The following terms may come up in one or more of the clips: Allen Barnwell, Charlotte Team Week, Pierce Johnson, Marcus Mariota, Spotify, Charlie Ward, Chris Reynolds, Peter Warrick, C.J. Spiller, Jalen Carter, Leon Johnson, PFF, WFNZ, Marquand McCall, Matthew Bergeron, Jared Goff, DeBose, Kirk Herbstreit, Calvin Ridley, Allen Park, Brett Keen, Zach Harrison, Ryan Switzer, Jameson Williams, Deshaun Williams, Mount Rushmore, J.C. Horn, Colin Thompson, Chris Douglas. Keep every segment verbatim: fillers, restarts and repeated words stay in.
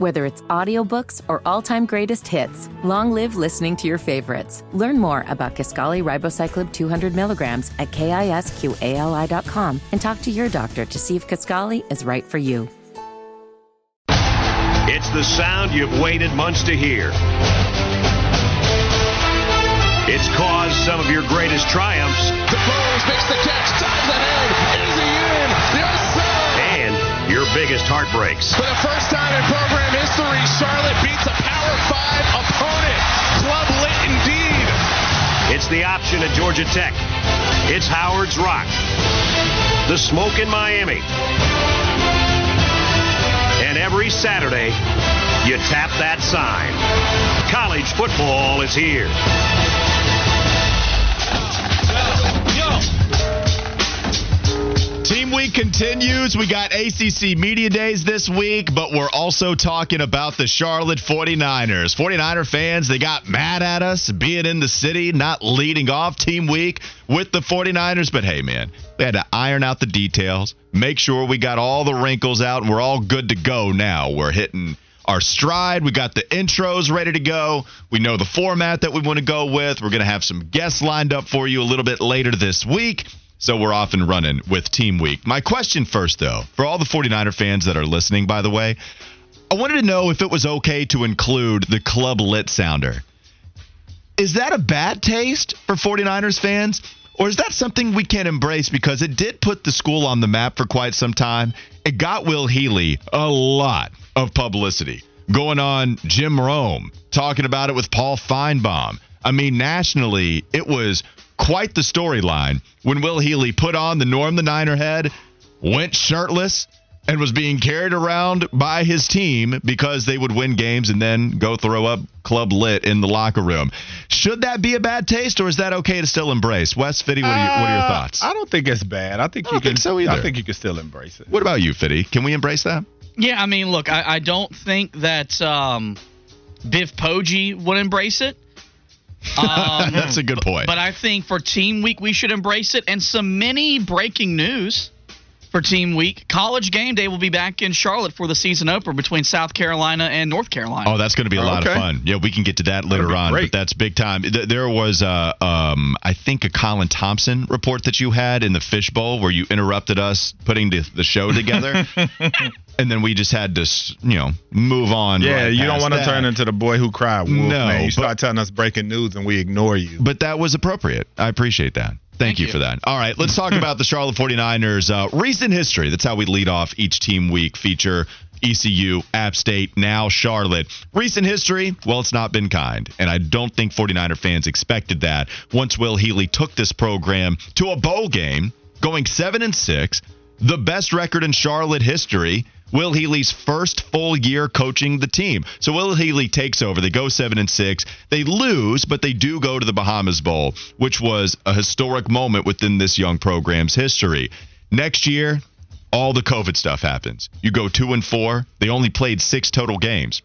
Whether it's audiobooks or all-time greatest hits, long live listening to your favorites. Learn more about Kisqali Ribocyclib two hundred milligrams at kisqali dot com and talk to your doctor to see if Kisqali is right for you. It's the sound you've waited months to hear. It's caused some of your greatest triumphs. DeBose makes the catch, dives ahead, easy in, the other side. And your biggest heartbreaks. For the first time in program history, Charlotte beats a Power Five opponent, Club Lit indeed. It's the option at Georgia Tech. It's Howard's Rock. The smoke in Miami. And every Saturday, you tap that sign. College football is here. Team Week continues. We got A C C Media Days this week, but we're also talking about the Charlotte forty-niners. forty-niner fans, they got mad at us being in the city, not leading off Team Week with the forty-niners. But hey, man, they had to iron out the details, make sure we got all the wrinkles out, and we're all good to go now. We're hitting our stride. We got the intros ready to go. We know the format that we want to go with. We're going to have some guests lined up for you a little bit later this week. So we're off and running with Team Week. My question first, though, for all the forty-niner fans that are listening, by the way, I wanted to know if it was okay to include the Club Lit sounder. Is that a bad taste for forty-niners fans? Or is that something we can embrace? Because it did put the school on the map for quite some time. It got Will Healy a lot of publicity. Going on Jim Rome, talking about it with Paul Feinbaum. I mean, nationally, it was quite the storyline when Will Healy put on the Norm the Niner head, went shirtless, and was being carried around by his team because they would win games and then go throw up Club Lit in the locker room. Should that be a bad taste, or is that okay to still embrace? Wes, Fitty, what are, your, what are your thoughts? Uh, I don't think it's bad. I think I you can. Think so either. I think you can still embrace it. What about you, Fitty? Can we embrace that? Yeah, I mean, look, I, I don't think that um, Biff Poggi would embrace it. Um, That's a good point. But I think for Team Week, we should embrace it. And some mini breaking news for Team Week. College Game Day will be back in Charlotte for the season opener between South Carolina and North Carolina. Oh, that's going to be a lot okay. of fun. Yeah, we can get to that later That'll on, but that's big time. There was, uh, um, I think, a Colin Thompson report that you had in the Fishbowl where you interrupted us putting the, the show together, and then we just had to, you know, move on. Yeah, right you don't want to turn into the boy who cried wolf, no, man. You start but, telling us breaking news and we ignore you. But that was appropriate. I appreciate that. Thank, Thank you, you for that. All right, let's talk about the Charlotte forty-niners uh, recent history. That's how we lead off each Team Week feature. E C U, App State, now Charlotte. Recent history, well, it's not been kind. And I don't think forty-niner fans expected that. Once Will Healy took this program to a bowl game, going seven and six, the best record in Charlotte history, Will Healy's first full year coaching the team. So Will Healy takes over. They go seven and six. They lose, but they do go to the Bahamas Bowl, which was a historic moment within this young program's history. Next year, all the COVID stuff happens. You go two and four. They only played six total games.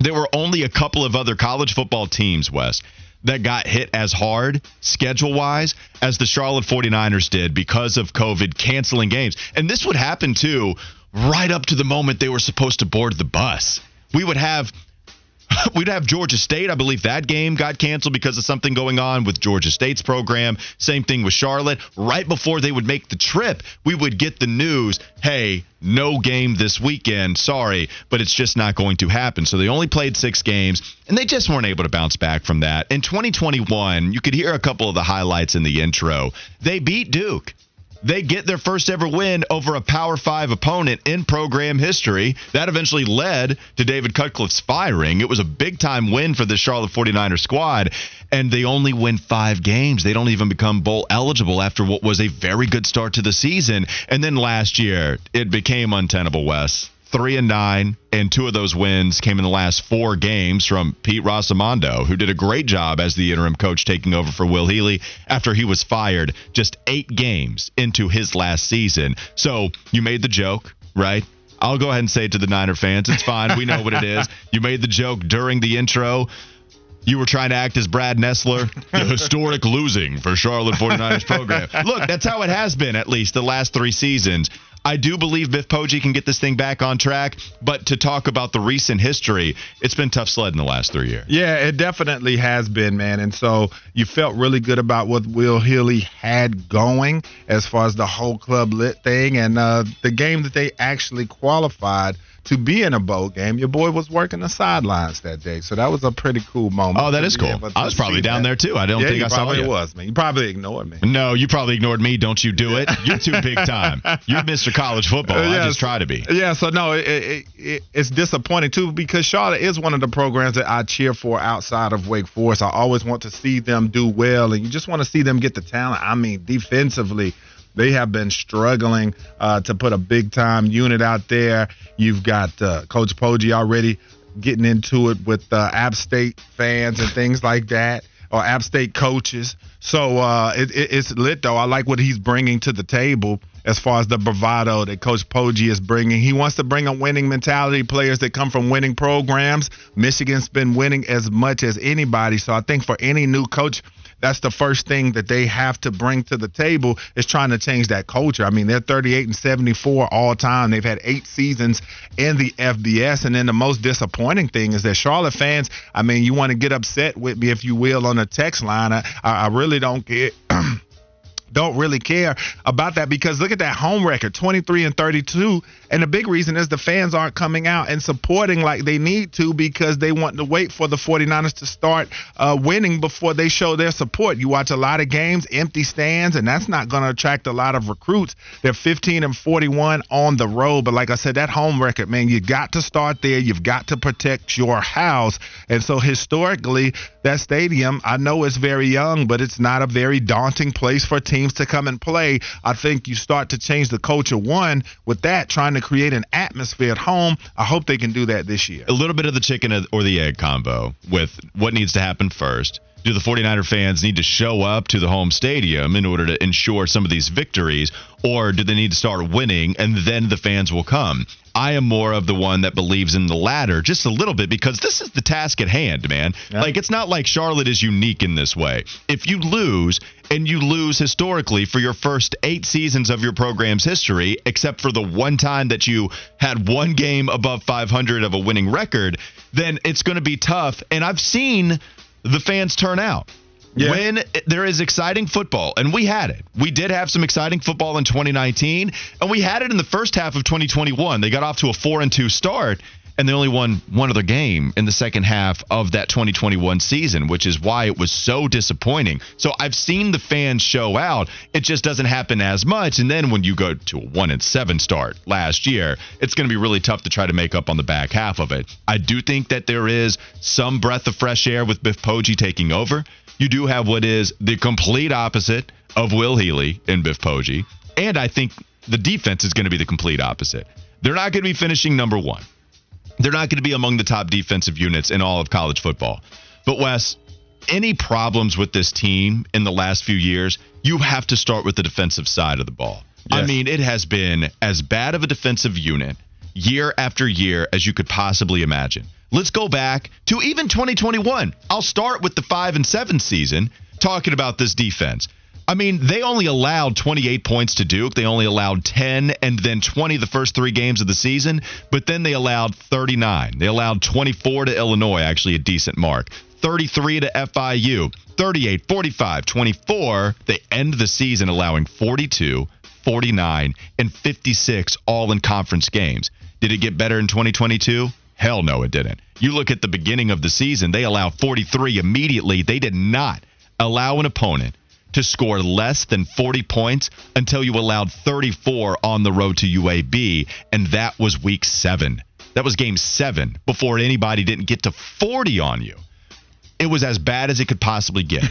There were only a couple of other college football teams, Wes, that got hit as hard schedule-wise as the Charlotte forty-niners did because of COVID canceling games. And this would happen, too, right up to the moment they were supposed to board the bus. We would have we'd have Georgia State. I believe that game got canceled because of something going on with Georgia State's program. Same thing with Charlotte. Right before they would make the trip, we would get the news, hey, no game this weekend. Sorry, but it's just not going to happen. So they only played six games, and they just weren't able to bounce back from that. In twenty twenty-one, you could hear a couple of the highlights in the intro. They beat Duke. They get their first ever win over a Power Five opponent in program history. That eventually led to David Cutcliffe's firing. It was a big-time win for the Charlotte forty-niners squad, and they only win five games. They don't even become bowl eligible after what was a very good start to the season. And then last year, it became untenable, Wes. Three and nine, and two of those wins came in the last four games from Pete Rosamondo, who did a great job as the interim coach taking over for Will Healy after he was fired just eight games into his last season. So you made the joke, right? I'll go ahead and say it to the Niner fans. It's fine. We know what it is. You made the joke during the intro. You were trying to act as Brad Nessler, the historic losing for Charlotte forty-niners program. Look, that's how it has been, at least the last three seasons. I do believe Biff Poggi can get this thing back on track, but to talk about the recent history, it's been tough sled in the last three years. Yeah, it definitely has been, man. And so you felt really good about what Will Healy had going as far as the whole club lit thing and uh, the game that they actually qualified to be in a bowl game. Your boy was working the sidelines that day, so that was a pretty cool moment. Oh, that is cool. I was probably down there too. I don't think I saw you. Yeah, you probably was, man. You probably ignored me. No, you probably ignored me. Don't you do it? You're too big time. You're Mister College Football. Uh, yes. I just try to be. Yeah. So no, it, it, it, it's disappointing too because Charlotte is one of the programs that I cheer for outside of Wake Forest. I always want to see them do well, and you just want to see them get the talent. I mean, defensively, they have been struggling uh, to put a big-time unit out there. You've got uh, Coach Poggi already getting into it with uh, App State fans and things like that, or App State coaches. So uh, it, it, it's lit, though. I like what he's bringing to the table as far as the bravado that Coach Poggi is bringing. He wants to bring a winning mentality, players that come from winning programs. Michigan's been winning as much as anybody, so I think for any new coach, that's the first thing that they have to bring to the table is trying to change that culture. I mean, they're thirty-eight and seventy-four all time. They've had eight seasons in the F B S. And then the most disappointing thing is that Charlotte fans, I mean, you want to get upset with me, if you will, on the text line. I, I really don't get... don't really care about that because look at that home record, twenty-three and thirty-two, and the big reason is the fans aren't coming out and supporting like they need to because they want to wait for the 49ers to start uh, winning before they show their support. You watch a lot of games, empty stands, and that's not going to attract a lot of recruits. They're fifteen and forty-one on the road, but like I said, that home record, man, you got to start there. You've got to protect your house, and so historically, that stadium, I know it's very young, but it's not a very daunting place for teams to come and play. I think you start to change the culture, one, with that, trying to create an atmosphere at home. I hope they can do that this year. A little bit of the chicken or the egg combo with what needs to happen first. Do the 49er fans need to show up to the home stadium in order to ensure some of these victories, or do they need to start winning and then the fans will come? I am more of the one that believes in the latter just a little bit because this is the task at hand, man. Yeah. Like, it's not like Charlotte is unique in this way. If you lose, and you lose historically for your first eight seasons of your program's history, except for the one time that you had one game above five hundred of a winning record, then it's going to be tough. And I've seen the fans turn out. Yeah. When there is exciting football, and we had it. We did have some exciting football in twenty nineteen, and we had it in the first half of twenty twenty-one. They got off to a four and two start, and they only won one other game in the second half of that twenty twenty-one season, which is why it was so disappointing. So I've seen the fans show out. It just doesn't happen as much. And then when you go to a one and seven start last year, it's going to be really tough to try to make up on the back half of it. I do think that there is some breath of fresh air with Biff Poggi taking over. You do have what is the complete opposite of Will Healy and Biff Poggi. And I think the defense is going to be the complete opposite. They're not going to be finishing number one. They're not going to be among the top defensive units in all of college football. But, Wes, any problems with this team in the last few years, you have to start with the defensive side of the ball. Yes. I mean, it has been as bad of a defensive unit year after year as you could possibly imagine. Let's go back to even twenty twenty-one. I'll start with the five and seven season talking about this defense. I mean, they only allowed twenty-eight points to Duke. They only allowed ten and then twenty the first three games of the season, but then they allowed thirty-nine. They allowed twenty-four to Illinois, actually a decent mark. thirty-three to F I U, thirty-eight, forty-five, twenty-four. They end the season allowing forty-two, forty-nine, and fifty-six all in conference games. Did it get better in twenty twenty-two? Hell no, it didn't. You look at the beginning of the season, they allowed forty-three immediately. They did not allow an opponent to score less than forty points until you allowed thirty-four on the road to U A B, and that was week seven. That was game seven before anybody didn't get to forty on you. It was as bad as it could possibly get,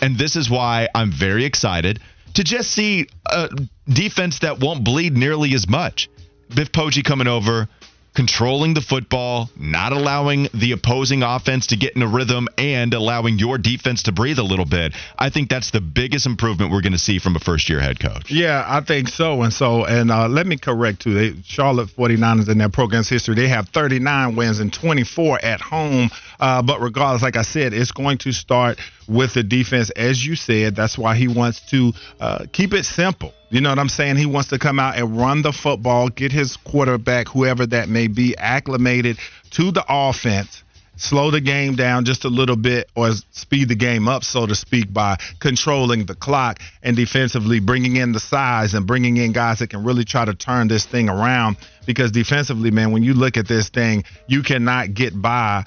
and this is why I'm very excited to just see a defense that won't bleed nearly as much. Biff Poggi coming over, controlling the football, not allowing the opposing offense to get in a rhythm, and allowing your defense to breathe a little bit. I think that's the biggest improvement we're going to see from a first-year head coach. Yeah, I think so. And so, and uh, let me correct, too. They, Charlotte 49ers in their program's history, they have thirty-nine wins and twenty-four at home. Uh, but regardless, like I said, it's going to start with the defense, as you said. That's why he wants to uh, keep it simple. You know what I'm saying? He wants to come out and run the football, get his quarterback, whoever that may be, acclimated to the offense, slow the game down just a little bit, or speed the game up, so to speak, by controlling the clock and defensively bringing in the size and bringing in guys that can really try to turn this thing around. Because defensively, man, when you look at this thing, you cannot get by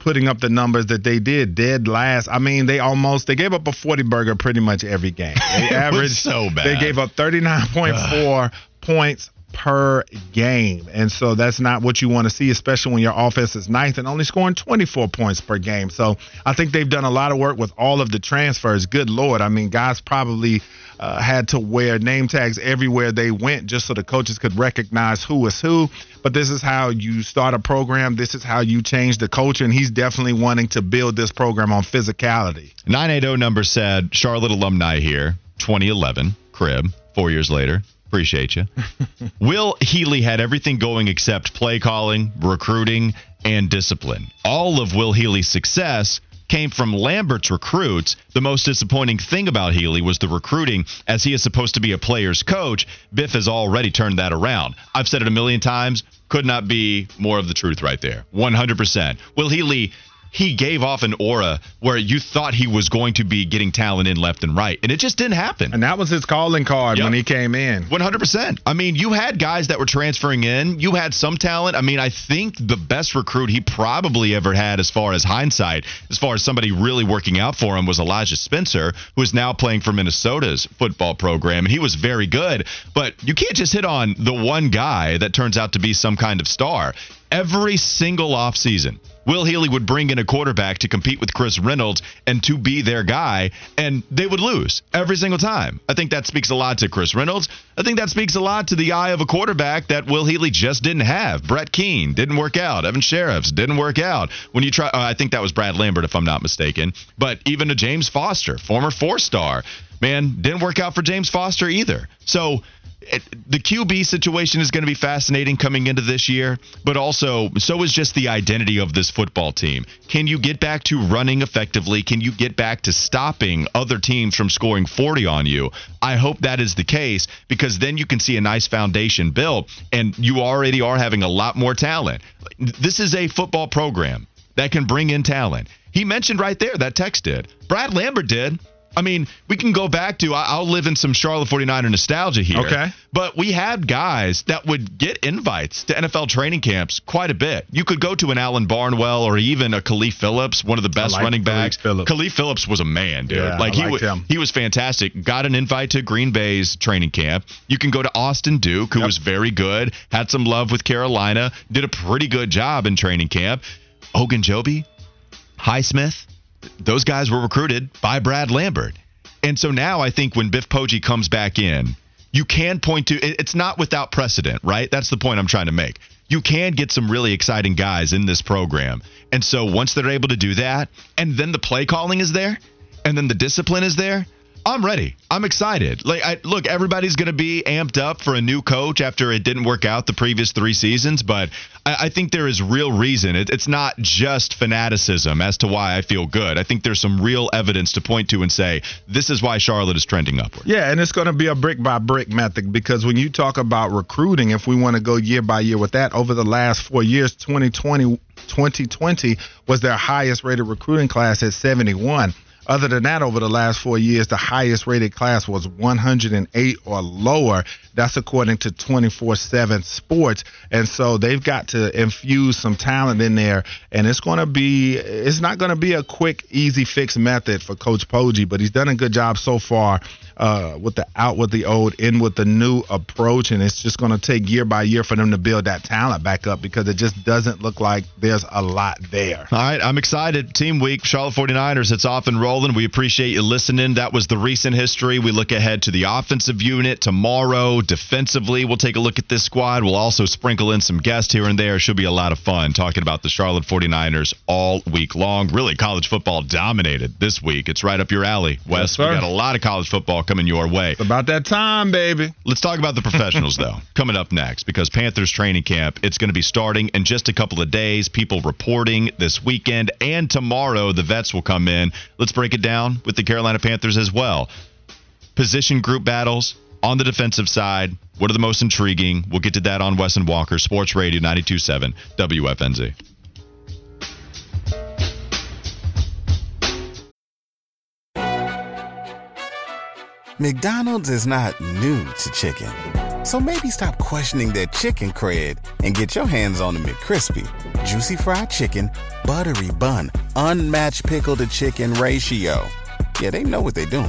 putting up the numbers that they did, dead last. I mean, they almost, they gave up a forty burger pretty much every game. They averaged, so bad. They gave up thirty-nine point four points per game. And so that's not what you want to see, especially when your offense is ninth and only scoring twenty-four points per game. So I think they've done a lot of work with all of the transfers. Good Lord. I mean, guys probably uh, had to wear name tags everywhere they went just so the coaches could recognize who is who. But this is how you start a program. This is how you change the culture. And he's definitely wanting to build this program on physicality. nine eighty number said, Charlotte alumni here, twenty eleven, crib, four years later. Appreciate you. Will Healy had everything going except play calling, recruiting, and discipline. All of Will Healy's success came from Lambert's recruits. The most disappointing thing about Healy was the recruiting, as he is supposed to be a player's coach. Biff has already turned that around. I've said it a million times. Could not be more of the truth right there. one hundred percent. Will Healy... he gave off an aura where you thought he was going to be getting talent in left and right, and it just didn't happen. And that was his calling card yep. when he came in. one hundred percent. I mean, you had guys that were transferring in. You had some talent. I mean, I think the best recruit he probably ever had as far as hindsight, as far as somebody really working out for him, was Elijah Spencer, who is now playing for Minnesota's football program, and he was very good. But you can't just hit on the one guy that turns out to be some kind of star. Every single offseason, Will Healy would bring in a quarterback to compete with Chris Reynolds and to be their guy, and they would lose every single time. I think that speaks a lot to Chris Reynolds. I think that speaks a lot to the eye of a quarterback that Will Healy just didn't have. Brett Keen didn't work out. Evan Sheriffs didn't work out. When you try, uh, I think that was Brad Lambert, if I'm not mistaken. But even to James Foster, former four-star, man, didn't work out for James Foster either. So the Q B situation is going to be fascinating coming into this year, but also so is just the identity of this football team. Can you get back to running effectively? Can you get back to stopping other teams from scoring forty on you? I hope that is the case, because then you can see a nice foundation built, and you already are having a lot more talent. This is a football program that can bring in talent. He mentioned right there, that text did. Brad Lambert did. I mean, we can go back to, I'll live in some Charlotte forty-niner nostalgia here. Okay. But we had guys that would get invites to N F L training camps quite a bit. You could go to an Allen Barnwell or even a Kalief Phillips, one of the best like running backs. Kalief Phillips. Kalief Phillips was a man, dude. Yeah, like he was, he was fantastic. Got an invite to Green Bay's training camp. You can go to Austin Duke, who yep. was very good, had some love with Carolina, did a pretty good job in training camp. Ogunjobi, Highsmith. Those guys were recruited by Brad Lambert. And so now I think when Biff Poggi comes back in, you can point to, it's not without precedent, right? That's the point I'm trying to make. You can get some really exciting guys in this program. And so once they're able to do that, and then the play calling is there, and then the discipline is there, I'm ready. I'm excited. Like, I, look, everybody's going to be amped up for a new coach after it didn't work out the previous three seasons, but I, I think there is real reason. It, it's not just fanaticism as to why I feel good. I think there's some real evidence to point to and say, this is why Charlotte is trending upward. Yeah, and it's going to be a brick-by-brick method, because when you talk about recruiting, if we want to go year by year with that, over the last four years, twenty twenty, twenty twenty was their highest-rated recruiting class at seventy-one. Other than that, over the last four years, the highest rated class was one hundred eight or lower. That's according to twenty-four seven Sports. And so they've got to infuse some talent in there. And it's going to be, it's not going to be a quick, easy fix method for Coach Poggi, but he's done a good job so far uh, with the out with the old, in with the new approach. And it's just going to take year by year for them to build that talent back up, because it just doesn't look like there's a lot there. All right. I'm excited. Team Week, Charlotte forty-niners, it's off and rolling. We appreciate you listening. That was the recent history. We look ahead to the offensive unit tomorrow. Defensively, we'll take a look at this squad. We'll also sprinkle in some guests here and there. Should be a lot of fun talking about the Charlotte forty-niners all week long. Really, college football dominated this week. It's right up your alley, Wes. Yes, we got a lot of college football coming your way. It's about that time, baby. Let's talk about the professionals, though, coming up next, because Panthers training camp, it's going to be starting in just a couple of days. People reporting this weekend and tomorrow. The vets will come in. Let's break it down with the Carolina Panthers as well. Position group battles on the defensive side. What are the most intriguing? We'll get to that on Wes and Walker, Sports Radio ninety-two point seven W F N Z. McDonald's is not new to chicken, so maybe stop questioning their chicken cred and get your hands on the McCrispy. Juicy fried chicken, buttery bun, unmatched pickle to chicken ratio. Yeah, they know what they're doing.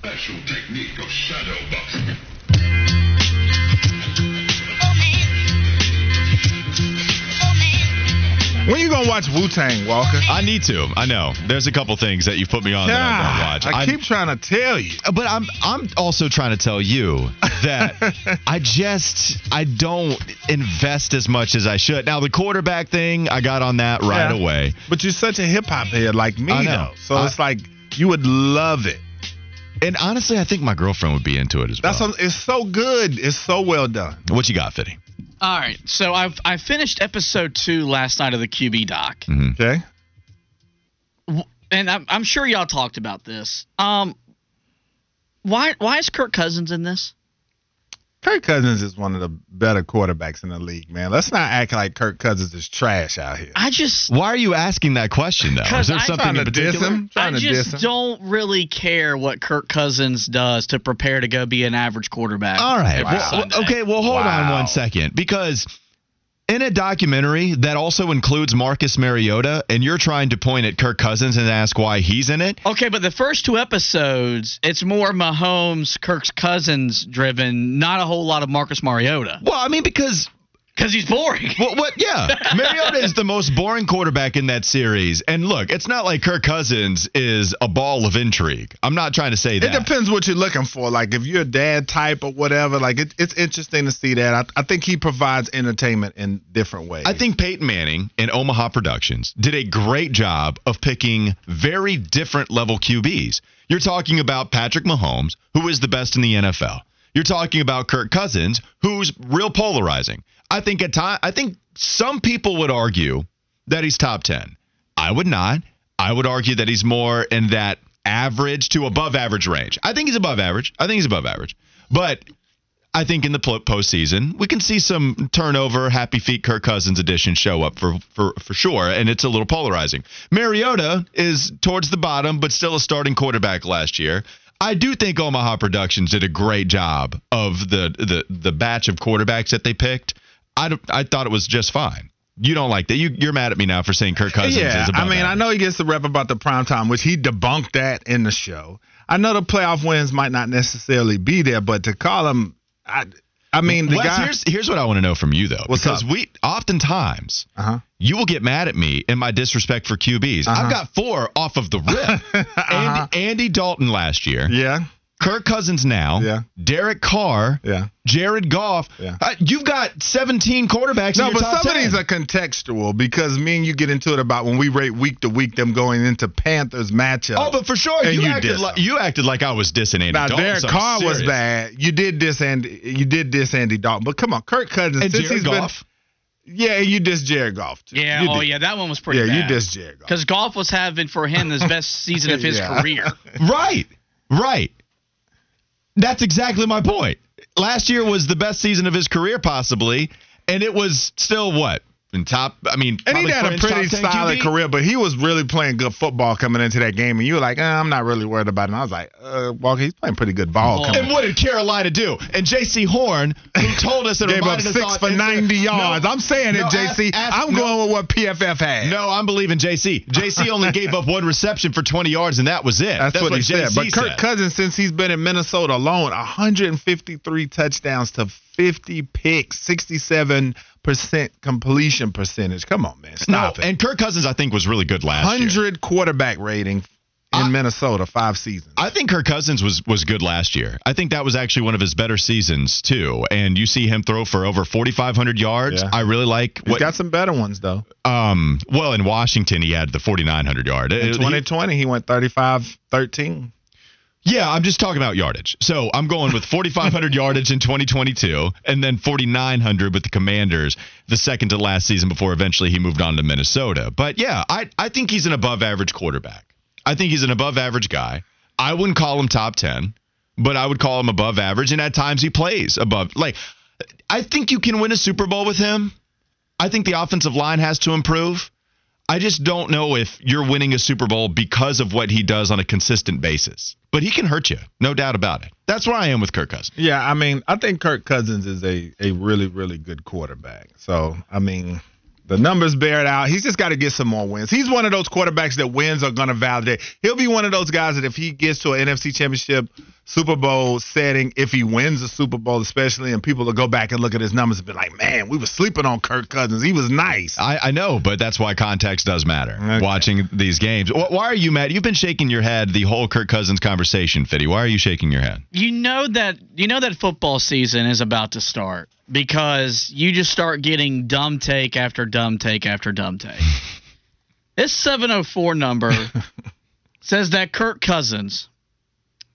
Special technique of shadow boxing. When you gonna watch Wu-Tang, Walker? I need to. I know. There's a couple things that you put me on yeah, that I don't watch. I I'm, keep trying to tell you. But I'm I'm also trying to tell you that I just I don't invest as much as I should. Now the quarterback thing, I got on that right yeah. away. But you're such a hip hop head like me though. So I, it's like you would love it. And honestly, I think my girlfriend would be into it as That's well. A, it's so good. It's so well done. What you got, Fitty? All right, so I've I finished episode two last night of the Q B doc. Mm-hmm. Okay, and I'm, I'm sure y'all talked about this. Um, why why is Kirk Cousins in this? Kirk Cousins is one of the better quarterbacks in the league, man. Let's not act like Kirk Cousins is trash out here. I just why are you asking that question though? Is there I, something in particular? I just don't really care what Kirk Cousins does to prepare to go be an average quarterback. All right. Wow. Well, okay. Well, hold wow. on one second, because in a documentary that also includes Marcus Mariota, and you're trying to point at Kirk Cousins and ask why he's in it. Okay, but the first two episodes, it's more Mahomes, Kirk Cousins driven, not a whole lot of Marcus Mariota. Well, I mean, because... Because he's boring. What? What? Yeah. Mariota is the most boring quarterback in that series. And look, it's not like Kirk Cousins is a ball of intrigue. I'm not trying to say that. It depends what you're looking for. Like if you're a dad type or whatever, like it, it's interesting to see that. I, I think he provides entertainment in different ways. I think Peyton Manning and Omaha Productions did a great job of picking very different level Q Bs. You're talking about Patrick Mahomes, who is the best in the N F L. You're talking about Kirk Cousins, who's real polarizing. I think at time, I think some people would argue that he's top ten. I would not. I would argue that he's more in that average to above average range. I think he's above average. I think he's above average. But I think in the postseason, we can see some turnover, happy feet Kirk Cousins edition show up for, for, for sure, and it's a little polarizing. Mariota is towards the bottom, but still a starting quarterback last year. I do think Omaha Productions did a great job of the the, the batch of quarterbacks that they picked. I, I thought it was just fine. You don't like that. You, you're mad at me now for saying Kirk Cousins yeah, is about I mean, that. I know he gets the rep about the primetime, which he debunked that in the show. I know the playoff wins might not necessarily be there, but to call him, I, I mean, the Wes, guy. Here's, here's what I want to know from you, though. What's because up? we oftentimes uh-huh. you will get mad at me and my disrespect for Q Bs. Uh-huh. I've got four off of the rip. uh-huh. Andy, Andy Dalton last year. Yeah. Kirk Cousins now, yeah. Derek Carr, yeah. Jared Goff. Yeah. Uh, you've got seventeen quarterbacks no, in your top ten. No, but some of these are contextual because me and you get into it about when we rate week to week them going into Panthers matchups. Oh, but for sure, you, you, acted like, you acted like I was dissing Andy now, Dalton. Now, Derek so Carr serious. was bad. You did diss Andy, you did diss Andy Dalton. But come on, Kirk Cousins. And since Jared he's Goff. Been, Yeah, you dissed Jared Goff. Too. Yeah, you oh did. yeah, that one was pretty yeah, bad. Yeah, you dissed Jared Goff. Because Goff was having for him his best season of his yeah. career. Right, right. That's exactly my point. Last year was the best season of his career, possibly, and it was still what? In top, I mean, and he had a pretty solid career, but he was really playing good football coming into that game, and you were like, eh, I'm not really worried about it. And I was like, uh, Walker, he's playing pretty good ball. Oh. And what did Carolina do? And J C Horn, who told us that gave up six us for ninety yards. No, I'm saying no, it, J C. Ask, ask, I'm no, going with what P F F had. No, I'm believing J C. J C only gave up one reception for twenty yards, and that was it. That's, That's what, what he said. But Kirk said. Cousins, since he's been in Minnesota alone, one hundred fifty-three touchdowns to fifty picks, sixty-seven percent completion percentage. Come on, man. Stop no, it. And Kirk Cousins, I think, was really good last year. one hundred quarterback rating in I, Minnesota, five seasons. I think Kirk Cousins was was good last year. I think that was actually one of his better seasons too. And you see him throw for over forty-five hundred yards. Yeah. I really like. He's what, got some better ones though. Um, well, in Washington he had the forty-nine hundred yard. In twenty twenty he, he went thirty-five thirteen. Yeah, I'm just talking about yardage. So I'm going with forty-five hundred yardage in twenty twenty-two and then forty-nine hundred with the Commanders the second to last season before eventually he moved on to Minnesota. But, yeah, I, I think he's an above-average quarterback. I think he's an above-average guy. I wouldn't call him top ten, but I would call him above average, and at times he plays above. Like, I think you can win a Super Bowl with him. I think the offensive line has to improve. I just don't know if you're winning a Super Bowl because of what he does on a consistent basis. But he can hurt you, no doubt about it. That's where I am with Kirk Cousins. Yeah, I mean, I think Kirk Cousins is a, a really, really good quarterback. So, I mean, the numbers bear it out. He's just got to get some more wins. He's one of those quarterbacks that wins are going to validate. He'll be one of those guys that if he gets to an N F C Championship Super Bowl setting, if he wins the Super Bowl especially, and people will go back and look at his numbers and be like, man, we were sleeping on Kirk Cousins. He was nice. I, I know, but that's why context does matter, okay, watching these games. Why are you mad? You've been shaking your head the whole Kirk Cousins conversation, Fiddy. Why are you shaking your head? You know that you know that football season is about to start. Because you just start getting dumb take after dumb take after dumb take. This seven oh four number says that Kirk Cousins,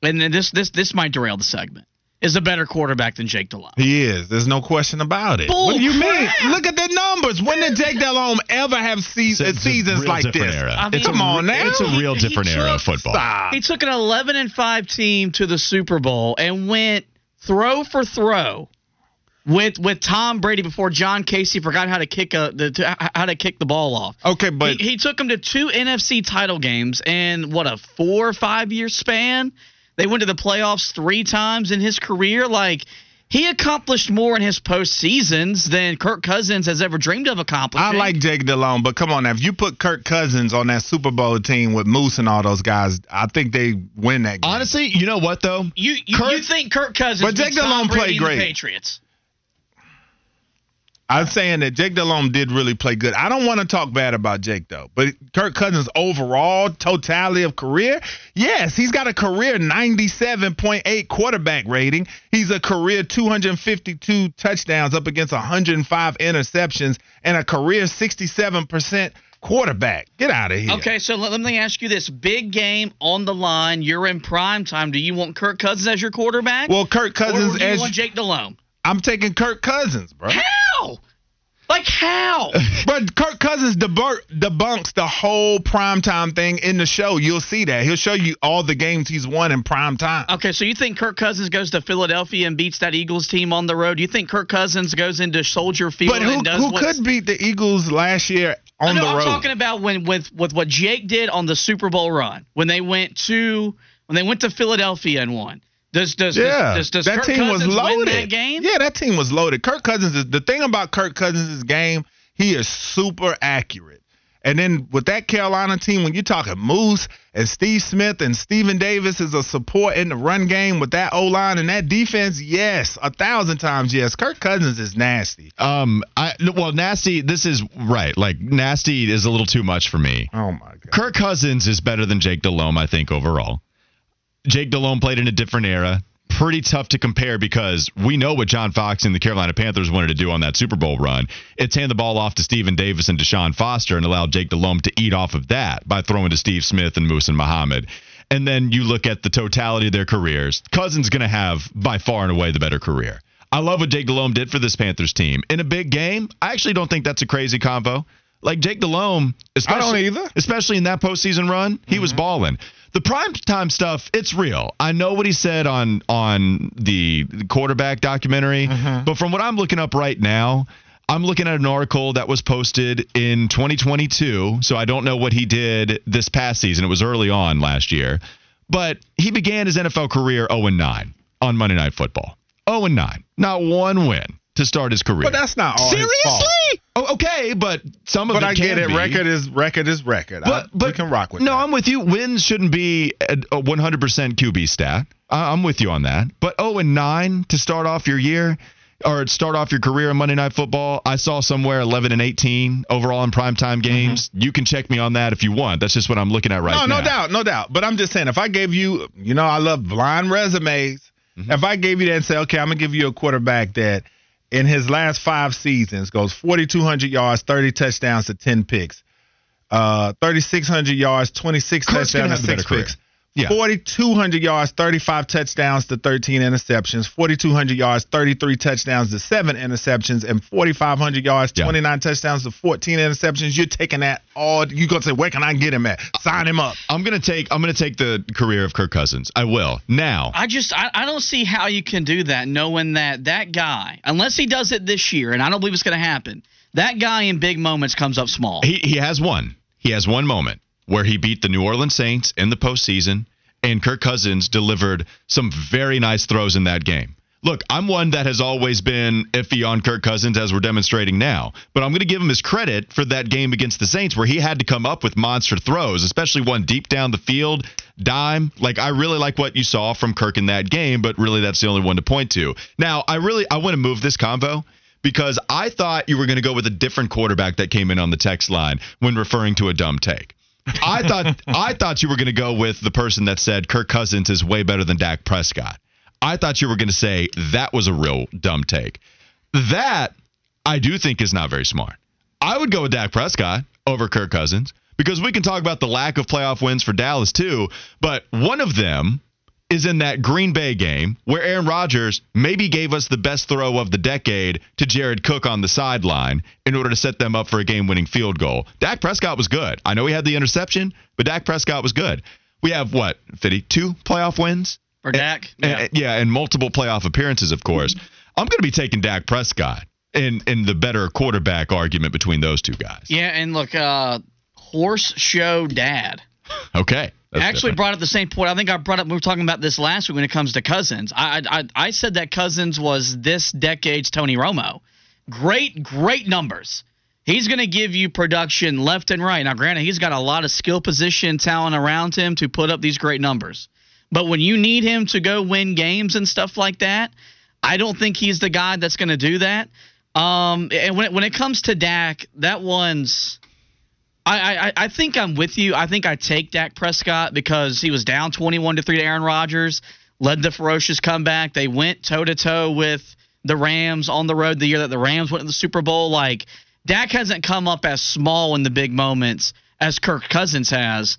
and this this this might derail the segment, is a better quarterback than Jake Delhomme. He is. There's no question about it. Bull what do you crap. mean? Look at the numbers. When did Jake Delhomme ever have seasons, seasons like this? I mean, come on now. It's a real he, different he era of football. Stop. He took an eleven and five team to the Super Bowl and went throw for throw. With with Tom Brady before John Casey forgot how to kick a the to, how to kick the ball off. Okay, but he, he took him to two N F C title games in what a four or five year span. They went to the playoffs three times in his career. Like he accomplished more in his postseasons than Kirk Cousins has ever dreamed of accomplishing. I like Jake Delhomme, but come on now, if you put Kirk Cousins on that Super Bowl team with Moose and all those guys, I think they win that game. Honestly, you know what though? You you, Kirk, you think Kirk Cousins? But Jake Delhomme played great. The Patriots. I'm saying that Jake Delhomme did really play good. I don't want to talk bad about Jake, though. But Kirk Cousins' overall totality of career, yes, he's got a career ninety-seven point eight quarterback rating. He's a career two hundred fifty-two touchdowns up against one hundred five interceptions and a career sixty-seven percent quarterback. Get out of here. Okay, so let me ask you this. Big game on the line. You're in prime time. Do you want Kirk Cousins as your quarterback? Well, Kirk Cousins as – Or do you as want Jake Delhomme? I'm taking Kirk Cousins, bro. How? Like how? But Kirk Cousins debunk, debunks the whole primetime thing in the show. You'll see that. He'll show you all the games he's won in primetime. Okay, so you think Kirk Cousins goes to Philadelphia and beats that Eagles team on the road? You think Kirk Cousins goes into Soldier Field but who, and does who what's... could beat the Eagles last year on no, the I'm road? I'm talking about when with, with what Jake did on the Super Bowl run when they went to when they went to Philadelphia and won. Does, does, yeah, does, does, does that Kirk team Cousins was loaded. Win that game? Yeah, that team was loaded. Kirk Cousins is the thing about Kirk Cousins' game, he is super accurate. And then with that Carolina team, when you're talking Moose and Steve Smith and Steven Davis is a support in the run game with that O-line and that defense, yes, a thousand times yes. Kirk Cousins is nasty. Um, I well, nasty, this is right. Like, nasty is a little too much for me. Oh, my God. Kirk Cousins is better than Jake Delhomme, I think, overall. Jake Delhomme played in a different era. Pretty tough to compare because we know what John Fox and the Carolina Panthers wanted to do on that Super Bowl run. It's hand the ball off to Steven Davis and Deshaun Foster and allow Jake Delhomme to eat off of that by throwing to Steve Smith and Moose and Muhammad. And then you look at the totality of their careers. Cousins going to have by far and away the better career. I love what Jake Delhomme did for this Panthers team. In a big game, I actually don't think that's a crazy combo. Like Jake Delhomme, especially, I don't either. especially in that postseason run, he mm-hmm. was balling. The primetime stuff, it's real. I know what he said on on the quarterback documentary, mm-hmm. but from what I'm looking up right now, I'm looking at an article that was posted in twenty twenty-two, so I don't know what he did this past season. It was early on last year, but he began his N F L career oh and nine on Monday Night Football. oh and nine, not one win to start his career. But that's not all Seriously? his fault. Oh, okay, but some of but it I can get it. Be. Record is record is record. But, I, but we can rock with no, that. No, I'm with you. Wins shouldn't be a one hundred percent Q B stat. I, I'm with you on that. But oh and nine to start off your year, or start off your career in Monday Night Football, I saw somewhere eleven and eighteen overall in primetime games. Mm-hmm. You can check me on that if you want. That's just what I'm looking at right no, now. No, no doubt, no doubt. But I'm just saying, if I gave you, you know, I love blind resumes. Mm-hmm. If I gave you that and say, okay, I'm going to give you a quarterback that in his last five seasons goes forty-two hundred yards, thirty touchdowns to ten picks, uh, thirty-six hundred yards, twenty-six Kurt's touchdowns to six picks. Yeah. forty-two hundred yards, thirty-five touchdowns to thirteen interceptions, forty-two hundred yards, thirty-three touchdowns to seven interceptions, and forty-five hundred yards, yeah. twenty-nine touchdowns to fourteen interceptions. You're taking that all. You're going to say, where can I get him at? Sign him up. I'm going to take I'm going to take the career of Kirk Cousins. I will. Now. I just I, I don't see how you can do that knowing that that guy, unless he does it this year, and I don't believe it's going to happen, that guy in big moments comes up small. He He has one. He has one moment where he beat the New Orleans Saints in the postseason, and Kirk Cousins delivered some very nice throws in that game. Look, I'm one that has always been iffy on Kirk Cousins, as we're demonstrating now, but I'm going to give him his credit for that game against the Saints where he had to come up with monster throws, especially one deep down the field, dime. Like, I really like what you saw from Kirk in that game, but really that's the only one to point to. Now, I really I want to move this convo, because I thought you were going to go with a different quarterback that came in on the text line when referring to a dumb take. I thought I thought you were going to go with the person that said Kirk Cousins is way better than Dak Prescott. I thought you were going to say that was a real dumb take. That, I do think, is not very smart. I would go with Dak Prescott over Kirk Cousins, because we can talk about the lack of playoff wins for Dallas too, but one of them is in that Green Bay game where Aaron Rodgers maybe gave us the best throw of the decade to Jared Cook on the sideline in order to set them up for a game-winning field goal. Dak Prescott was good. I know he had the interception, but Dak Prescott was good. We have, what, fifty-two playoff wins? For Dak? And, yeah. And, yeah, and multiple playoff appearances, of course. I'm going to be taking Dak Prescott in, in the better quarterback argument between those two guys. Yeah, and look, uh, horse show dad. Okay. That's I actually different. Brought up the same point. I think I brought up, we were talking about this last week when it comes to Cousins. I I, I said that Cousins was this decade's Tony Romo. Great, great numbers. He's going to give you production left and right. Now, granted, he's got a lot of skill position talent around him to put up these great numbers. But when you need him to go win games and stuff like that, I don't think he's the guy that's going to do that. Um, and when it, when it comes to Dak, that one's... I, I I think I'm with you. I think I take Dak Prescott because he was down twenty-one to three to Aaron Rodgers, led the ferocious comeback. They went toe-to-toe with the Rams on the road the year that the Rams went to the Super Bowl. Like, Dak hasn't come up as small in the big moments as Kirk Cousins has.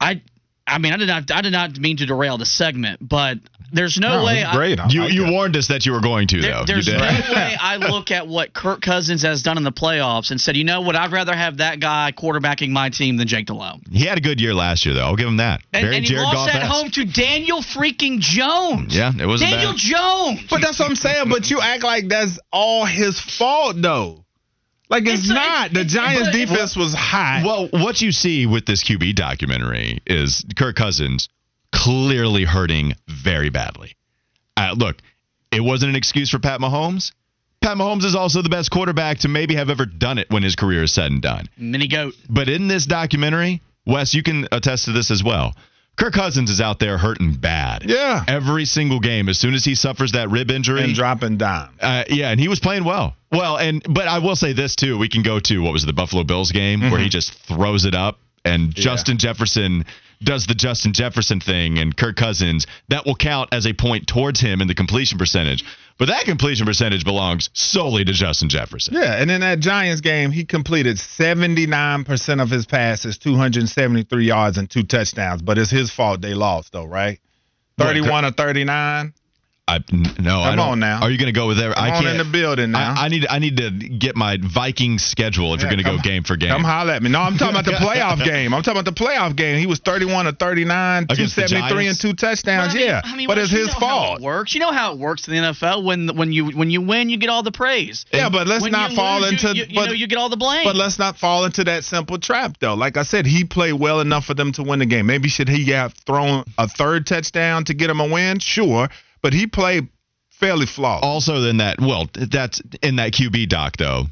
I I mean, I did not I did not mean to derail the segment, but there's no, no way. Great. I, you you warned us that you were going to, there, though. There's no way I look at what Kirk Cousins has done in the playoffs and said, you know what, I'd rather have that guy quarterbacking my team than Jake Delhomme. He had a good year last year, though. I'll give him that. And, Very and he Jared lost Goff at home to Daniel freaking Jones. Yeah, it was Daniel bad. Jones. But that's what I'm saying. But you act like that's all his fault, though. Like, it's, it's not. It's, the Giants' it's, defense well, was high. Well, what you see with this Q B documentary is Kirk Cousins clearly hurting very badly. Uh, look, it wasn't an excuse for Pat Mahomes. Pat Mahomes is also the best quarterback to maybe have ever done it when his career is said and done. Mini goat. But in this documentary, Wes, you can attest to this as well. Kirk Cousins is out there hurting bad. Yeah. Every single game, as soon as he suffers that rib injury. And dropping dime. Uh, yeah, and he was playing well. Well, and but I will say this, too. We can go to, what was it, the Buffalo Bills game, mm-hmm. where he just throws it up, and yeah. Justin Jefferson does the Justin Jefferson thing, and Kirk Cousins, that will count as a point towards him in the completion percentage. But that completion percentage belongs solely to Justin Jefferson. Yeah, and in that Giants game, he completed seventy-nine percent of his passes, two hundred seventy-three yards, and two touchdowns. But it's his fault they lost, though, right? thirty-one yeah, Kirk- or thirty-nine? I, no, Come I don't. On now. Are you going to go with that? I can't. On in the building now. I, I need. I need to get my Vikings schedule if yeah, you're going to go game for game. Come holler at me. No, I'm talking about the playoff game. I'm talking about the playoff game. He was thirty-one to thirty-nine, two seventy-three and two touchdowns. Well, I mean, yeah, I mean, but well, it's his fault. It works. You know how it works in the N F L. When when you when you win, you get all the praise. Yeah, but let's when not you fall lose, into. You, you but, know, you get all the blame. But let's not fall into that simple trap, though. Like I said, he played well enough for them to win the game. Maybe should he have thrown a third touchdown to get him a win? Sure. But he played fairly flawless. Also, in that, well, that's in that Q B doc though.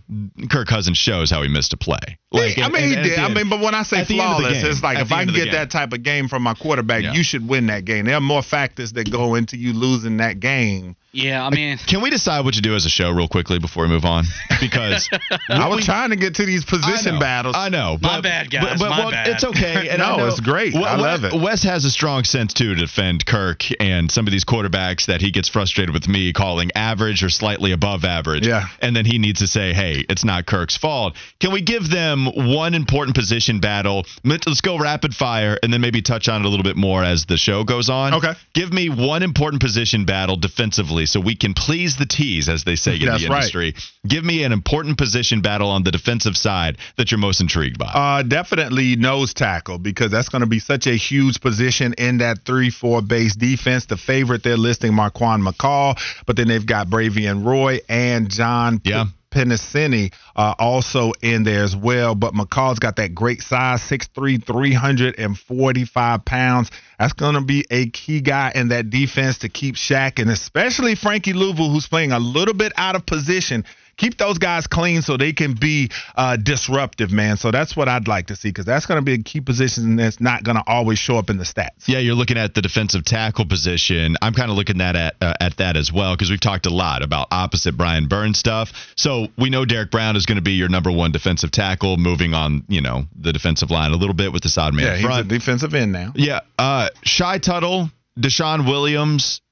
Kirk Cousins shows how he missed a play. Like, yeah, I mean, and, and, and he did. I end, mean, but when I say flawless, game, it's like if I can get game. that type of game from my quarterback, yeah. you should win that game. There are more factors that go into you losing that game. Yeah, I mean, can we decide what to do as a show real quickly before we move on? Because I was we, trying to get to these position I know, battles. I know, but, my bad, guys. But, but, my well, bad. It's okay. And no, I know, it's great. Well, I love it. Wes has a strong sense too to defend Kirk and some of these quarterbacks that he gets frustrated with me calling average or slightly above average. Yeah, and then he needs to say, "Hey, it's not Kirk's fault." Can we give them one important position battle? Let's go rapid fire, and then maybe touch on it a little bit more as the show goes on. Okay. Give me one important position battle defensively, so we can please the tees, as they say in That's the industry. Right. Give me an important position battle on the defensive side that you're most intrigued by. Uh, definitely nose tackle, because that's going to be such a huge position in that three four base defense. The favorite they're listing, Marquand McCall, but then they've got Bravian Roy and John yeah. P- Penasini uh, also in there as well. But McCall's got that great size, six three, three hundred forty-five pounds. That's going to be a key guy in that defense to keep Shaq and especially Frankie Louvu, who's playing a little bit out of position. Keep those guys clean so they can be uh, disruptive, man. So that's what I'd like to see, because that's going to be a key position that's not going to always show up in the stats. Yeah, you're looking at the defensive tackle position. I'm kind of looking that at uh, at that as well, because we've talked a lot about opposite Brian Burns stuff. So we know Derek Brown is going to be your number one defensive tackle, moving on, you know, the defensive line a little bit with the side man. Yeah, he's front. A defensive end now. Yeah, uh, Shy Tuttle, Deshaun Williams.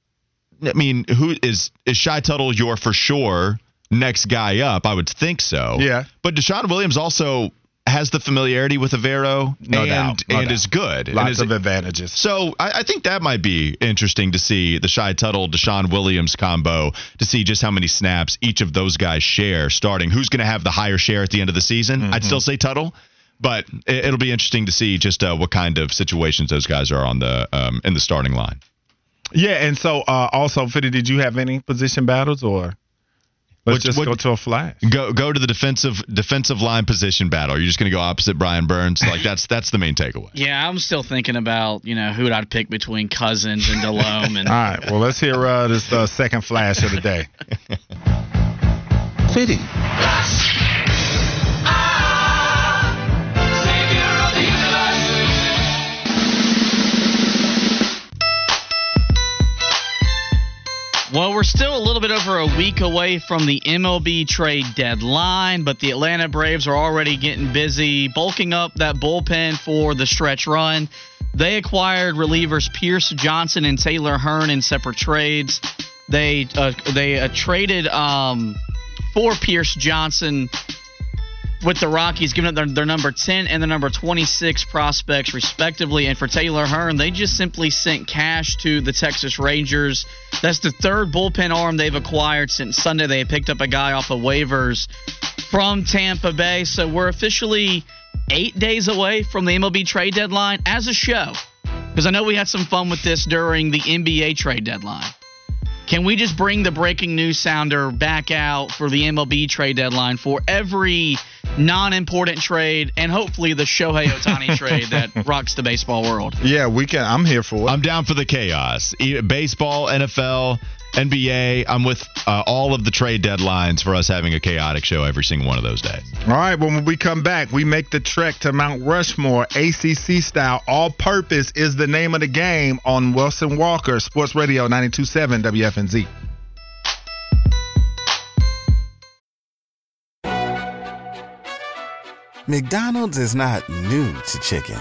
I mean, who is is Shy Tuttle your for sure next guy up? I would think so. Yeah. But Deshaun Williams also has the familiarity with Averro no and, doubt. No and doubt. is good. Lots is, of advantages. So I, I think that might be interesting to see the Shy Tuttle, Deshaun Williams combo, to see just how many snaps each of those guys share starting. Who's going to have the higher share at the end of the season? Mm-hmm. I'd still say Tuttle, but it, it'll be interesting to see just uh, what kind of situations those guys are on the um, in the starting line. Yeah. And so uh, also, Fiddy, did you have any position battles or? Let's just what, go to a flash. Go go to the defensive defensive line position battle. You're just going to go opposite Brian Burns. Like that's that's the main takeaway. Yeah, I'm still thinking about you know who I'd pick between Cousins and Delhomme. And all right, well let's hear uh, this uh, second flash of the day. Fiddy. Well, we're still a little bit over a week away from the M L B trade deadline, but the Atlanta Braves are already getting busy bulking up that bullpen for the stretch run. They acquired relievers Pierce Johnson and Taylor Hearn in separate trades. They uh, they uh, traded um, for Pierce Johnson with the Rockies, giving up their, their number ten and their number twenty-six prospects, respectively. And for Taylor Hearn, they just simply sent cash to the Texas Rangers. That's the third bullpen arm they've acquired since Sunday. They picked up a guy off of waivers from Tampa Bay. So we're officially eight days away from the M L B trade deadline as a show, because I know we had some fun with this during the N B A trade deadline. Can we just bring the breaking news sounder back out for the M L B trade deadline for every non-important trade and hopefully the Shohei Ohtani trade that rocks the baseball world? Yeah, we can. I'm here for it. I'm down for the chaos. Baseball, N F L, N B A. I'm with uh, all of the trade deadlines for us having a chaotic show every single one of those days. All right. When we come back, we make the trek to Mount Rushmore, A C C style. All purpose is the name of the game on Wilson Walker, Sports Radio ninety-two point seven W F N Z. McDonald's is not new to chicken,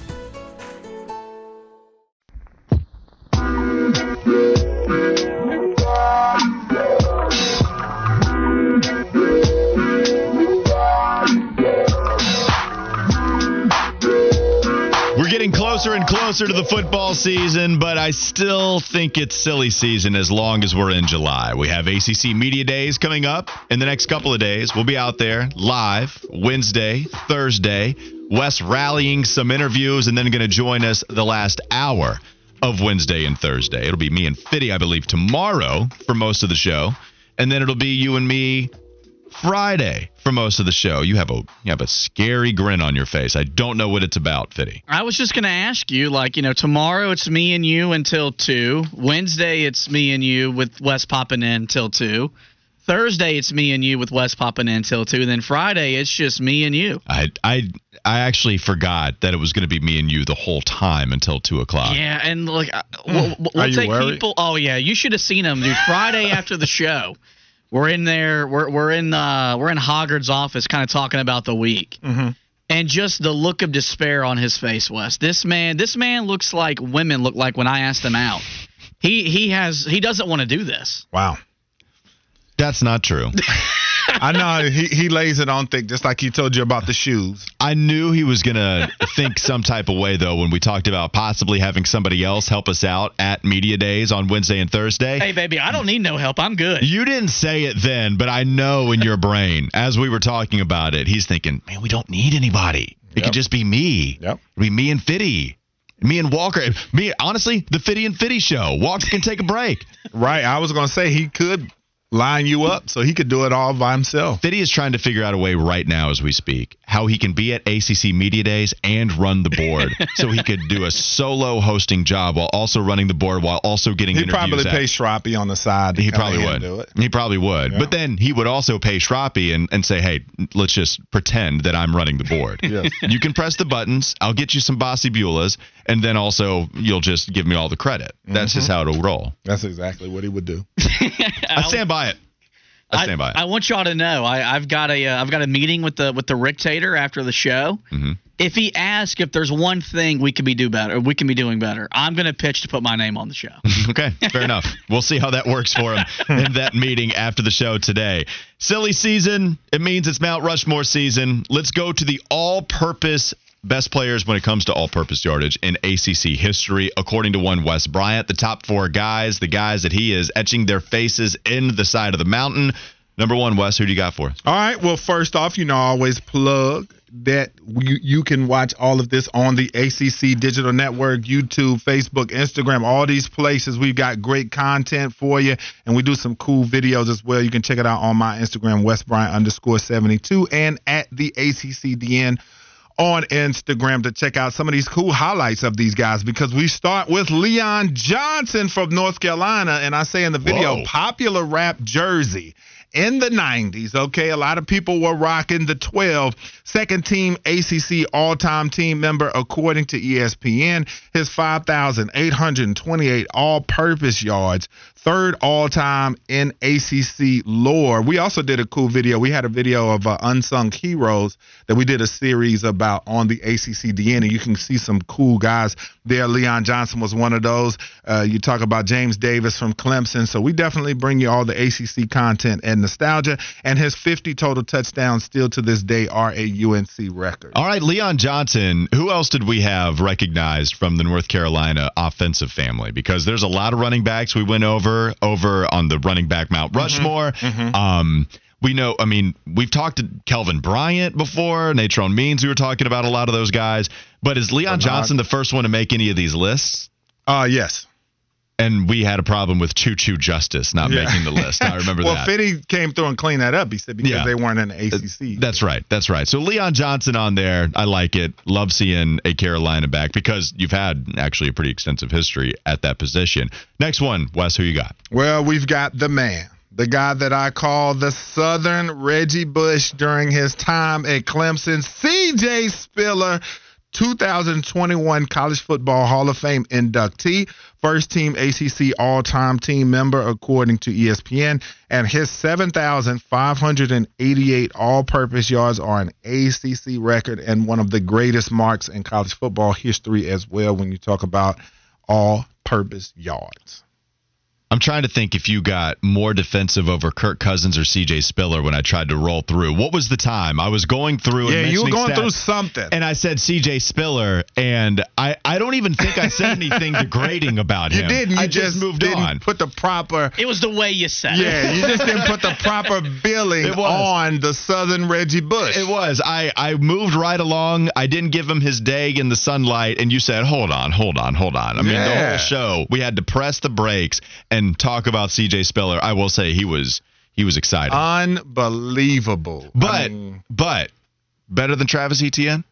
Getting closer and closer to the football season, but I still think it's silly season as long as we're in July. We have A C C Media Days coming up in the next couple of days. We'll be out there live Wednesday, Thursday. Wes rallying some interviews and then going to join us the last hour of Wednesday and Thursday. It'll be me and Fiddy, I believe, tomorrow for most of the show. And then it'll be you and me Friday for most of the show. You have a you have a scary grin on your face. I don't know what it's about, Fiddy. I was just going to ask you, like, you know, tomorrow it's me and you until two. Wednesday it's me and you with Wes popping in till two. Thursday it's me and you with Wes popping in till two. And then Friday it's just me and you. I I I actually forgot that it was going to be me and you the whole time until two o'clock. Yeah, and look, we'll, we'll take worried? people. Oh yeah, you should have seen them, dude. Friday after the show. We're in there. We're we're in uh, we're in Hoggard's office, kind of talking about the week, mm-hmm. and just the look of despair on his face, Wes. This man, this man looks like women look like when I asked them out. He he has he doesn't want to do this. Wow, that's not true. I know he he lays it on thick, just like he told you about the shoes. I knew he was gonna think some type of way though when we talked about possibly having somebody else help us out at Media Days on Wednesday and Thursday. Hey baby, I don't need no help. I'm good. You didn't say it then, but I know in your brain as we were talking about it, he's thinking, man, we don't need anybody. It yep. could just be me. Yep. It'd be me and Fiddy. Me and Walker, me honestly, the Fiddy and Fiddy show. Walker can take a break. Right. I was gonna say he could line you up so he could do it all by himself. Fiddy is trying to figure out a way right now as we speak how he can be at A C C Media Days and run the board so he could do a solo hosting job while also running the board while also getting He'd interviews. He'd probably out. pay Shroppy on the side. He probably would. Do it. He probably would. Yeah. But then he would also pay Shroppy and, and say, hey, let's just pretend that I'm running the board. Yes. You can press the buttons. I'll get you some Basibulas. And then also you'll just give me all the credit. That's mm-hmm. just how it'll roll. That's exactly what he would do. I stand by it. I stand by it. I, I want y'all to know I, I've got a uh, I've got a meeting with the with the Rictator after the show. Mm-hmm. If he asks if there's one thing we can be do better, we can be doing better. I'm going to pitch to put my name on the show. Okay, fair enough. We'll see how that works for him in that meeting after the show today. Silly season. It means it's Mount Rushmore season. Let's go to the all-purpose best players when it comes to all-purpose yardage in A C C history. According to one Wes Bryant, the top four guys, the guys that he is etching their faces in the side of the mountain. Number one, Wes, who do you got for us? All right, well, first off, you know, I always plug that you, you can watch all of this on the A C C Digital Network, YouTube, Facebook, Instagram, all these places. We've got great content for you, and we do some cool videos as well. You can check it out on my Instagram, Wes Bryant underscore seventy-two, and at the A C C D N on Instagram to check out some of these cool highlights of these guys, because we start with Leon Johnson from North Carolina, and I say in the video, Whoa. popular rap jersey in the nineties. Okay, a lot of people were rocking the twelve. Second team A C C all-time team member, according to E S P N. His five thousand eight hundred twenty-eight all-purpose yards. Third all-time in A C C lore. We also did a cool video. We had a video of uh, unsung heroes that we did a series about on the A C C D N, and you can see some cool guys there. Leon Johnson was one of those. Uh, you talk about James Davis from Clemson. So we definitely bring you all the A C C content and nostalgia, and his fifty total touchdowns still to this day are a U N C record. All right, Leon Johnson. Who else did we have recognized from the North Carolina offensive family? Because there's a lot of running backs we went over. Over on the running back Mount Rushmore. Mm-hmm, mm-hmm. Um, we know, I mean, we've talked to Kelvin Bryant before, Natron Means, we were talking about a lot of those guys. But is Leon Bernard. Johnson the first one to make any of these lists? Uh, yes. And we had a problem with Choo Choo Justice not yeah. making the list. I remember well, that. Well, Fiddy came through and cleaned that up. He said because yeah. they weren't in the A C C. That's right. That's right. So Leon Johnson on there. I like it. Love seeing a Carolina back because you've had actually a pretty extensive history at that position. Next one, Wes, who you got? Well, we've got the man. The guy that I call the Southern Reggie Bush during his time at Clemson, C J Spiller. two thousand twenty-one College Football Hall of Fame inductee, first-team A C C all-time team member, according to E S P N, and his seven thousand five hundred eighty-eight all-purpose yards are an A C C record and one of the greatest marks in college football history as well when you talk about all-purpose yards. I'm trying to think if you got more defensive over Kirk Cousins or C J. Spiller when I tried to roll through. What was the time? I was going through and yeah, mentioning you were going stats, through something. And I said C J. Spiller, and I, I don't even think I said anything degrading about him. You didn't. You I just, just moved didn't on. Put the proper. It was the way you said it. Yeah, you just didn't put the proper billing on the Southern Reggie Bush. It was. I, I moved right along. I didn't give him his day in the sunlight, and you said, hold on, hold on, hold on. I mean, yeah. The whole show, we had to press the brakes and And talk about C J. Spiller. I will say he was he was excited, unbelievable. But I mean, but better than Travis Etienne?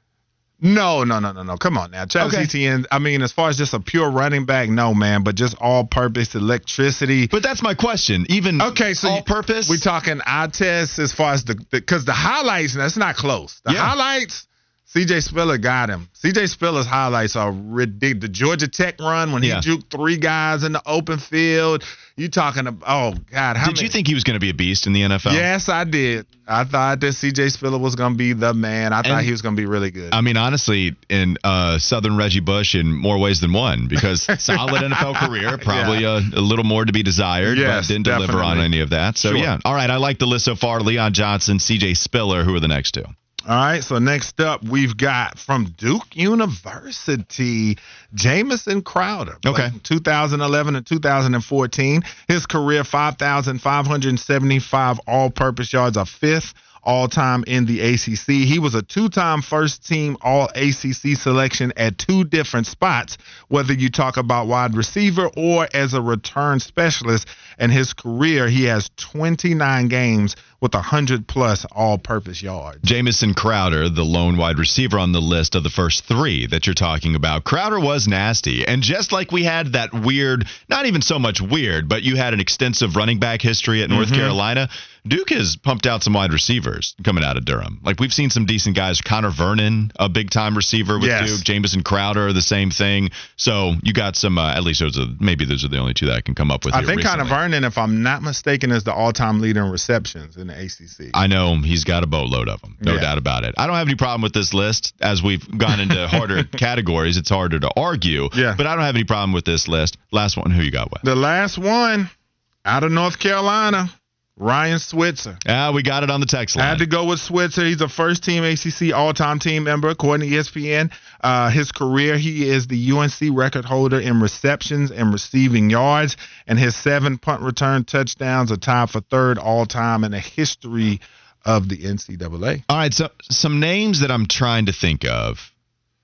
No, no, no, no, no. Come on now, Travis okay. Etienne. I mean, as far as just a pure running back, no, man. But just all-purpose electricity. But that's my question. Even okay, so all-purpose. We're talking eye tests as far as the because the, the highlights. That's not close. The yeah. highlights. C J. Spiller got him. C J. Spiller's highlights are ridiculous. The Georgia Tech run when he yeah. juked three guys in the open field. You talking about, oh, God. How did many? You think he was going to be a beast in the N F L? Yes, I did. I thought that C J. Spiller was going to be the man. I and, thought he was going to be really good. I mean, honestly, in uh, Southern Reggie Bush in more ways than one because solid N F L career, probably yeah. a, a little more to be desired, yes, but didn't definitely. deliver on any of that. So, sure. yeah. All right, I like the list so far. Leon Johnson, C J. Spiller. Who are the next two? All right, so next up, we've got from Duke University, Jamison Crowder. Okay. two thousand eleven and two thousand fourteen. His career, five thousand five hundred seventy-five all-purpose yards, a fifth all-time in the A C C. He was a two-time first-team All-A C C selection at two different spots, whether you talk about wide receiver or as a return specialist. In his career, he has twenty-nine games with one hundred plus all-purpose yards. Jamison Crowder, the lone wide receiver on the list of the first three that you're talking about. Crowder was nasty, and just like we had that weird, not even so much weird, but you had an extensive running back history at North mm-hmm. Carolina, Duke has pumped out some wide receivers coming out of Durham. Like, we've seen some decent guys. Connor Vernon, a big-time receiver with yes. Duke. Jamison Crowder, the same thing. So you got some, uh, at least those are, maybe those are the only two that I can come up with I here think recently. Connor Vernon, if I'm not mistaken, is the all-time leader in receptions in the A C C. I know he's got a boatload of them, no yeah. doubt about it. I don't have any problem with this list. As we've gone into harder categories, it's harder to argue. Yeah. But I don't have any problem with this list. Last one, who you got with? The last one, out of North Carolina. Ryan Switzer. Ah, we got it on the text line. I had to go with Switzer. He's a first-team A C C all-time team member, according to E S P N. Uh, his career, he is the U N C record holder in receptions and receiving yards, and his seven punt return touchdowns are tied for third all-time in the history of the N C double A. All right, so some names that I'm trying to think of.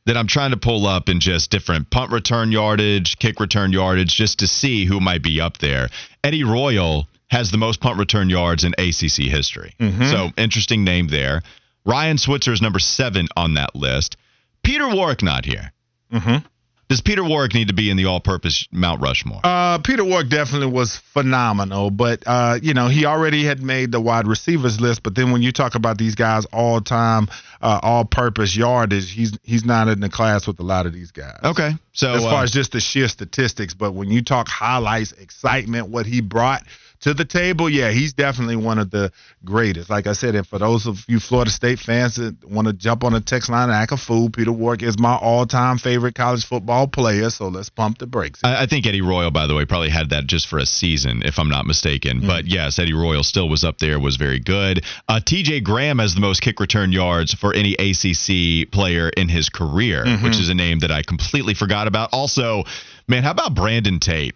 That I'm trying to pull up in just different punt return yardage, kick return yardage, just to see who might be up there. Eddie Royal has the most punt return yards in A C C history. Mm-hmm. So interesting name there. Ryan Switzer is number seven on that list. Peter Warrick not here. Mm-hmm. Does Peter Warrick need to be in the all-purpose Mount Rushmore? Uh, Peter Warrick definitely was phenomenal, but uh, you know he already had made the wide receivers list. But then when you talk about these guys all-time, uh, all-purpose yardage, he's he's not in the class with a lot of these guys. Okay, so as far uh, as just the sheer statistics, but when you talk highlights, excitement, what he brought to the table, yeah, he's definitely one of the greatest. Like I said, and for those of you Florida State fans that want to jump on the text line and act a fool, Peter Warrick is my all-time favorite college football player, so let's pump the brakes. I, I think Eddie Royal, by the way, probably had that just for a season, if I'm not mistaken. Mm-hmm. But, yes, Eddie Royal still was up there, was very good. Uh, T J. Graham has the most kick return yards for any A C C player in his career, mm-hmm. which is a name that I completely forgot about. Also, man, how about Brandon Tate?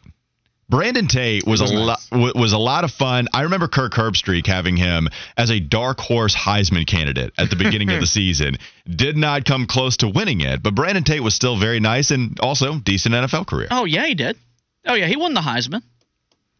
Brandon Tate was, was a nice. lot was a lot of fun. I remember Kirk Herbstreit having him as a dark horse Heisman candidate at the beginning of the season. Did not come close to winning it, but Brandon Tate was still very nice and also decent N F L career. Oh yeah, he did. Oh yeah, he won the Heisman.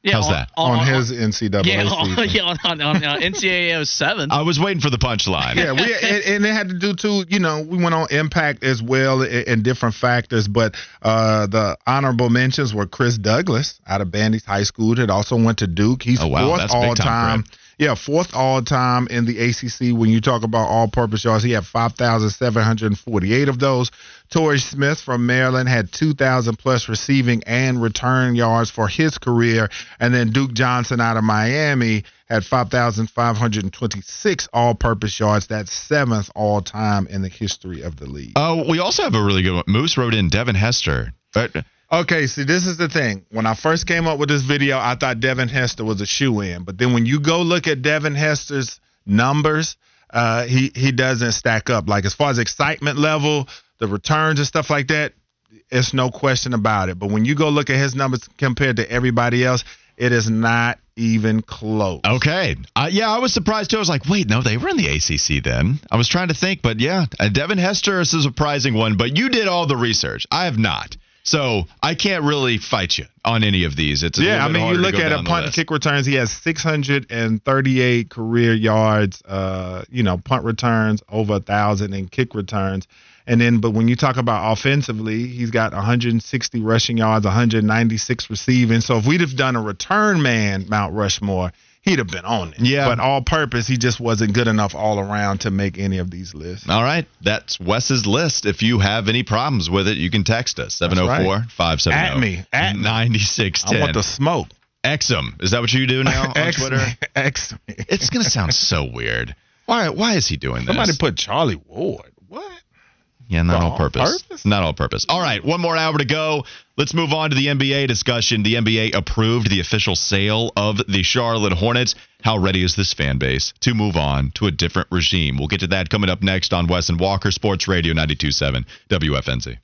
Yeah, how's on, that? On, on his N C double A yeah, season. Yeah, on, on uh, N C double A oh seven. I was waiting for the punchline. Yeah, we, and, and it had to do, too, you know, we went on impact as well and, and different factors, but uh, the honorable mentions were Chris Douglas out of Bandy's High School that also went to Duke. He's oh, wow, fourth all-time. Yeah, fourth all-time in the A C C when you talk about all-purpose yards. He had five thousand seven hundred forty-eight of those. Torrey Smith from Maryland had two thousand plus receiving and return yards for his career. And then Duke Johnson out of Miami had five thousand five hundred twenty-six all-purpose yards. That's seventh all-time in the history of the league. Oh, uh, we also have a really good one. Moose wrote in Devin Hester. But okay, see, this is the thing. When I first came up with this video, I thought Devin Hester was a shoe-in. But then when you go look at Devin Hester's numbers, uh, he, he doesn't stack up. Like, as far as excitement level, the returns and stuff like that, it's no question about it. But when you go look at his numbers compared to everybody else, it is not even close. Okay. Uh, yeah, I was surprised, too. I was like, wait, no, they were in the A C C then. I was trying to think, but yeah, Devin Hester is a surprising one. But you did all the research. I have not. So I can't really fight you on any of these. It's a yeah, I mean, you look at a punt and kick returns. He has six hundred thirty-eight career yards, uh, you know, punt returns, over one thousand in kick returns. And then, but when you talk about offensively, he's got one hundred sixty rushing yards, one hundred ninety-six receiving. So if we'd have done a return man Mount Rushmore, he'd have been on it. Yeah. But all purpose, he just wasn't good enough all around to make any of these lists. All right. That's Wes's list. If you have any problems with it, you can text us. seven oh four, five seven oh, nine six one oh. At me. At ninety-six ten. I want the smoke. X M. Is that what you do now on Twitter? X M. It's going to sound so weird. Why, why is he doing this? Somebody put Charlie Ward. What? Yeah, not all purpose. purpose. Not all purpose. All right, one more hour to go. Let's move on to the N B A discussion. The N B A approved the official sale of the Charlotte Hornets. How ready is this fan base to move on to a different regime? We'll get to that coming up next on Wes and Walker, Sports Radio ninety-two point seven W F N Z.